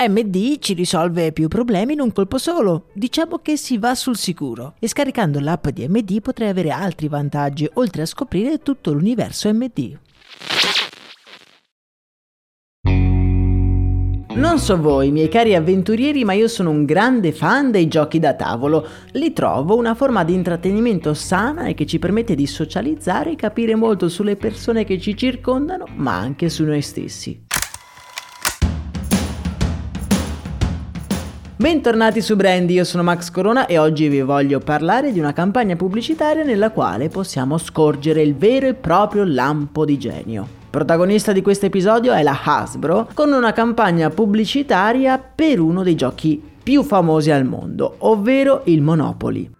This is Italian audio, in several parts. MD ci risolve più problemi in un colpo solo, diciamo che si va sul sicuro, e scaricando l'app di MD potrai avere altri vantaggi oltre a scoprire tutto l'universo MD. Non so voi, miei cari avventurieri, ma io sono un grande fan dei giochi da tavolo. Li trovo una forma di intrattenimento sana e che ci permette di socializzare e capire molto sulle persone che ci circondano, ma anche su noi stessi. Bentornati su Brandy, io sono Max Corona e oggi vi voglio parlare di una campagna pubblicitaria nella quale possiamo scorgere il vero e proprio lampo di genio. Protagonista di questo episodio è la Hasbro, con una campagna pubblicitaria per uno dei giochi più famosi al mondo, ovvero il Monopoly.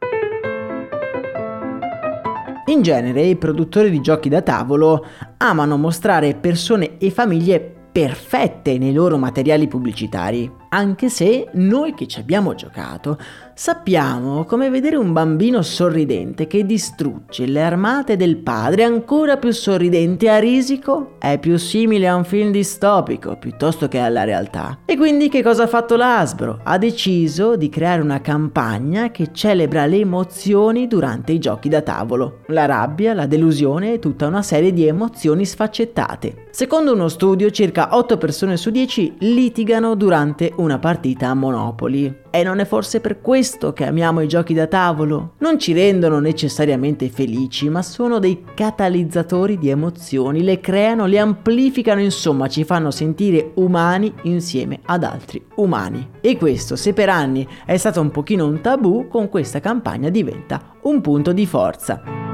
In genere i produttori di giochi da tavolo amano mostrare persone e famiglie perfette nei loro materiali pubblicitari, anche se noi che ci abbiamo giocato sappiamo come vedere un bambino sorridente che distrugge le armate del padre ancora più sorridente a Risiko è più simile a un film distopico piuttosto che alla realtà. E quindi che cosa ha fatto la Hasbro? Ha deciso di creare una campagna che celebra le emozioni durante i giochi da tavolo, la rabbia, la delusione e tutta una serie di emozioni sfaccettate. Secondo uno studio circa 8 persone su 10 litigano durante una partita a Monopoly. E non è forse per questo che amiamo i giochi da tavolo? Non ci rendono necessariamente felici, ma sono dei catalizzatori di emozioni, le creano, le amplificano, insomma ci fanno sentire umani insieme ad altri umani. E questo, se per anni è stato un pochino un tabù, con questa campagna diventa un punto di forza.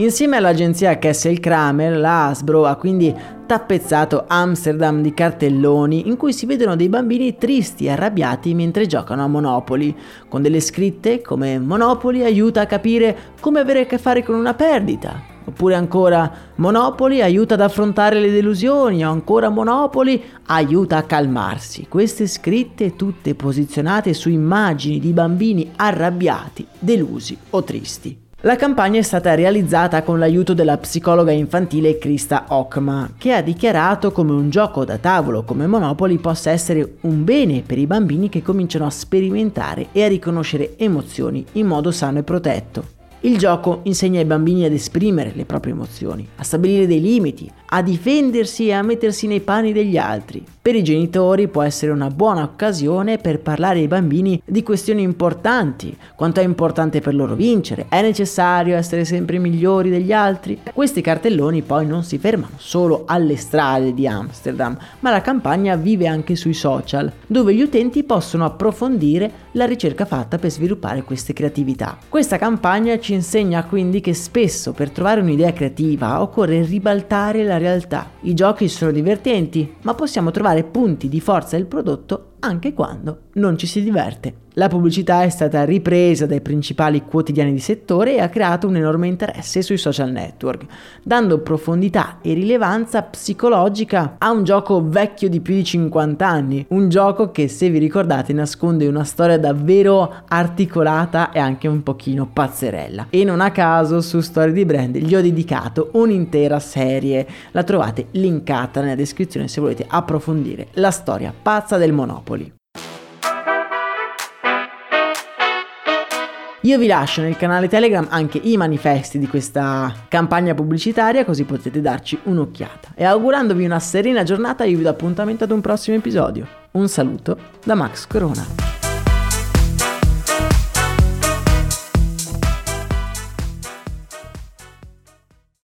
Insieme all'agenzia Kessel Kramer, la Hasbro ha quindi tappezzato Amsterdam di cartelloni in cui si vedono dei bambini tristi e arrabbiati mentre giocano a Monopoly, con delle scritte come Monopoly aiuta a capire come avere a che fare con una perdita, oppure ancora Monopoly aiuta ad affrontare le delusioni, o ancora Monopoly aiuta a calmarsi. Queste scritte tutte posizionate su immagini di bambini arrabbiati, delusi o tristi. La campagna è stata realizzata con l'aiuto della psicologa infantile Krista Okma, che ha dichiarato come un gioco da tavolo come Monopoly possa essere un bene per i bambini che cominciano a sperimentare e a riconoscere emozioni in modo sano e protetto. Il gioco insegna ai bambini ad esprimere le proprie emozioni, a stabilire dei limiti, a difendersi e a mettersi nei panni degli altri. Per i genitori può essere una buona occasione per parlare ai bambini di questioni importanti, quanto è importante per loro vincere, è necessario essere sempre migliori degli altri. Questi cartelloni poi non si fermano solo alle strade di Amsterdam, ma la campagna vive anche sui social, dove gli utenti possono approfondire la ricerca fatta per sviluppare queste creatività. Questa campagna ci insegna quindi che spesso per trovare un'idea creativa occorre ribaltare la realtà. I giochi sono divertenti, ma possiamo trovare punti di forza del prodotto anche quando non ci si diverte. La pubblicità è stata ripresa dai principali quotidiani di settore e ha creato un enorme interesse sui social network, dando profondità e rilevanza psicologica a un gioco vecchio di più di 50 anni, un gioco che, se vi ricordate, nasconde una storia davvero articolata e anche un pochino pazzerella. E non a caso su Storie di Brand gli ho dedicato un'intera serie, la trovate linkata nella descrizione se volete approfondire la storia pazza del Monopoly. Io vi lascio nel canale Telegram anche i manifesti di questa campagna pubblicitaria, così potete darci un'occhiata. E augurandovi una serena giornata, io vi do appuntamento ad un prossimo episodio. Un saluto da Max Corona.